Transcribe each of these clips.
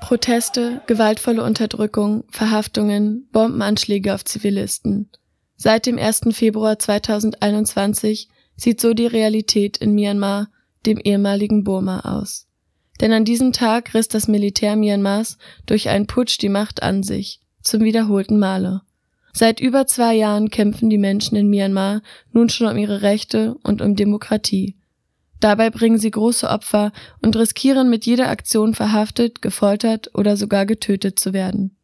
Proteste, gewaltvolle Unterdrückung, Verhaftungen, Bombenanschläge auf Zivilisten. Seit dem 1. Februar 2021 sieht so die Realität in Myanmar, dem ehemaligen Burma, aus. Denn an diesem Tag riss das Militär Myanmars durch einen Putsch die Macht an sich, zum wiederholten Male. Seit über 2 Jahren kämpfen die Menschen in Myanmar nun schon um ihre Rechte und um Demokratie. Dabei bringen sie große Opfer und riskieren mit jeder Aktion verhaftet, gefoltert oder sogar getötet zu werden.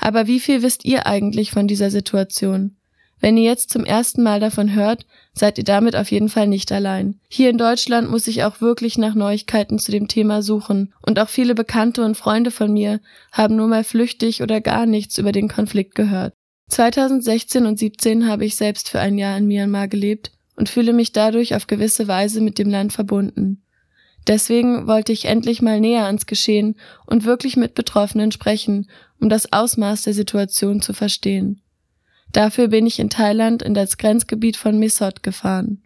Aber wie viel wisst ihr eigentlich von dieser Situation? Wenn ihr jetzt zum ersten Mal davon hört, seid ihr damit auf jeden Fall nicht allein. Hier in Deutschland muss ich auch wirklich nach Neuigkeiten zu dem Thema suchen und auch viele Bekannte und Freunde von mir haben nur mal flüchtig oder gar nichts über den Konflikt gehört. 2016 und 2017 habe ich selbst für ein Jahr in Myanmar gelebt und fühle mich dadurch auf gewisse Weise mit dem Land verbunden. Deswegen wollte ich endlich mal näher ans Geschehen und wirklich mit Betroffenen sprechen, um das Ausmaß der Situation zu verstehen. Dafür bin ich in Thailand in das Grenzgebiet von Mae Sot gefahren.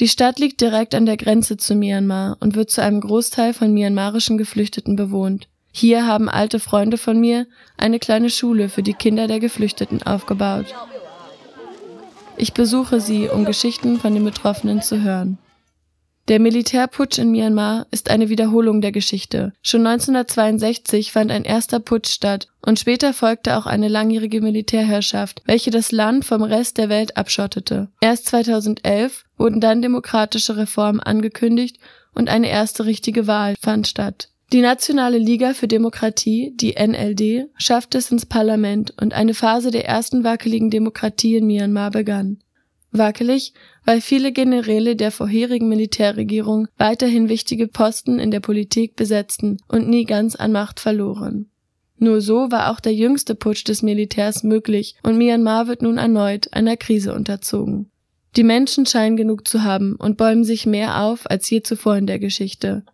Die Stadt liegt direkt an der Grenze zu Myanmar und wird zu einem Großteil von myanmarischen Geflüchteten bewohnt. Hier haben alte Freunde von mir eine kleine Schule für die Kinder der Geflüchteten aufgebaut. Ich besuche sie, um Geschichten von den Betroffenen zu hören. Der Militärputsch in Myanmar ist eine Wiederholung der Geschichte. Schon 1962 fand ein erster Putsch statt und später folgte auch eine langjährige Militärherrschaft, welche das Land vom Rest der Welt abschottete. Erst 2011 wurden dann demokratische Reformen angekündigt und eine erste richtige Wahl fand statt. Die Nationale Liga für Demokratie, die NLD, schaffte es ins Parlament und eine Phase der ersten wackeligen Demokratie in Myanmar begann. Wackelig, weil viele Generäle der vorherigen Militärregierung weiterhin wichtige Posten in der Politik besetzten und nie ganz an Macht verloren. Nur so war auch der jüngste Putsch des Militärs möglich und Myanmar wird nun erneut einer Krise unterzogen. Die Menschen scheinen genug zu haben und bäumen sich mehr auf als je zuvor in der Geschichte.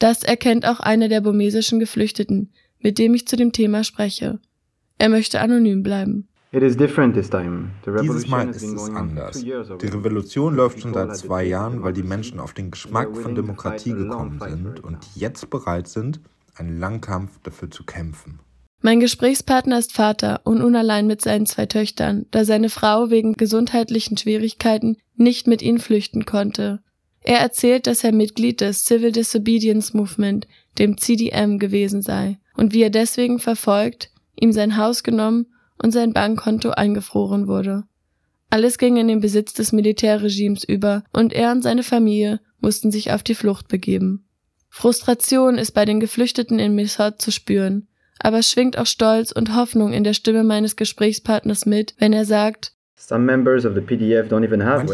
Das erkennt auch einer der burmesischen Geflüchteten, mit dem ich zu dem Thema spreche. Er möchte anonym bleiben. Dieses Mal ist es anders. Die Revolution läuft schon seit 2 Jahren, weil die Menschen auf den Geschmack von Demokratie gekommen sind und jetzt bereit sind, einen langen Kampf dafür zu kämpfen. Mein Gesprächspartner ist Vater und unallein mit seinen 2 Töchtern, da seine Frau wegen gesundheitlichen Schwierigkeiten nicht mit ihnen flüchten konnte. Er erzählt, dass er Mitglied des Civil Disobedience Movement, dem CDM, gewesen sei und wie er deswegen verfolgt, ihm sein Haus genommen und sein Bankkonto eingefroren wurde. Alles ging in den Besitz des Militärregimes über und er und seine Familie mussten sich auf die Flucht begeben. Frustration ist bei den Geflüchteten in Mae Sot zu spüren, aber schwingt auch Stolz und Hoffnung in der Stimme meines Gesprächspartners mit, wenn er sagt: Manche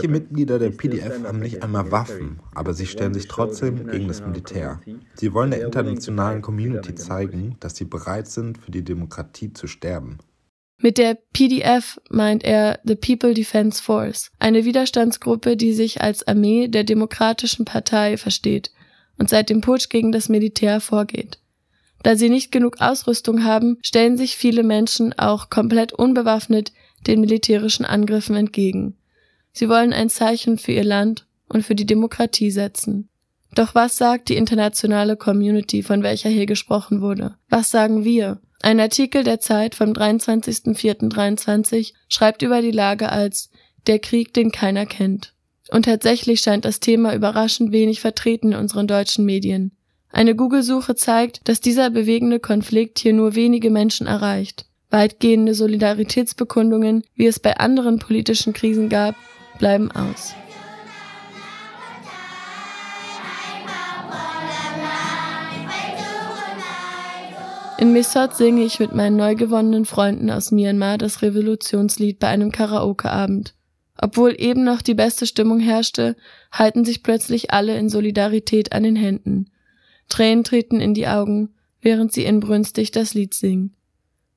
Mitglieder der PDF haben nicht einmal Waffen, aber sie stellen sich trotzdem gegen das Militär. Sie wollen der internationalen Community zeigen, dass sie bereit sind, für die Demokratie zu sterben. Mit der PDF meint er The People Defense Force, eine Widerstandsgruppe, die sich als Armee der Demokratischen Partei versteht und seit dem Putsch gegen das Militär vorgeht. Da sie nicht genug Ausrüstung haben, stellen sich viele Menschen auch komplett unbewaffnet den militärischen Angriffen entgegen. Sie wollen ein Zeichen für ihr Land und für die Demokratie setzen. Doch was sagt die internationale Community, von welcher hier gesprochen wurde? Was sagen wir? Ein Artikel der Zeit vom 23.04.23 schreibt über die Lage als „Der Krieg, den keiner kennt“. Und tatsächlich scheint das Thema überraschend wenig vertreten in unseren deutschen Medien. Eine Google-Suche zeigt, dass dieser bewegende Konflikt hier nur wenige Menschen erreicht. Weitgehende Solidaritätsbekundungen, wie es bei anderen politischen Krisen gab, bleiben aus. In Mae Sot singe ich mit meinen neu gewonnenen Freunden aus Myanmar das Revolutionslied bei einem Karaoke-Abend. Obwohl eben noch die beste Stimmung herrschte, halten sich plötzlich alle in Solidarität an den Händen. Tränen treten in die Augen, während sie inbrünstig das Lied singen.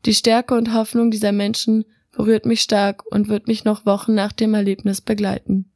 Die Stärke und Hoffnung dieser Menschen berührt mich stark und wird mich noch Wochen nach dem Erlebnis begleiten.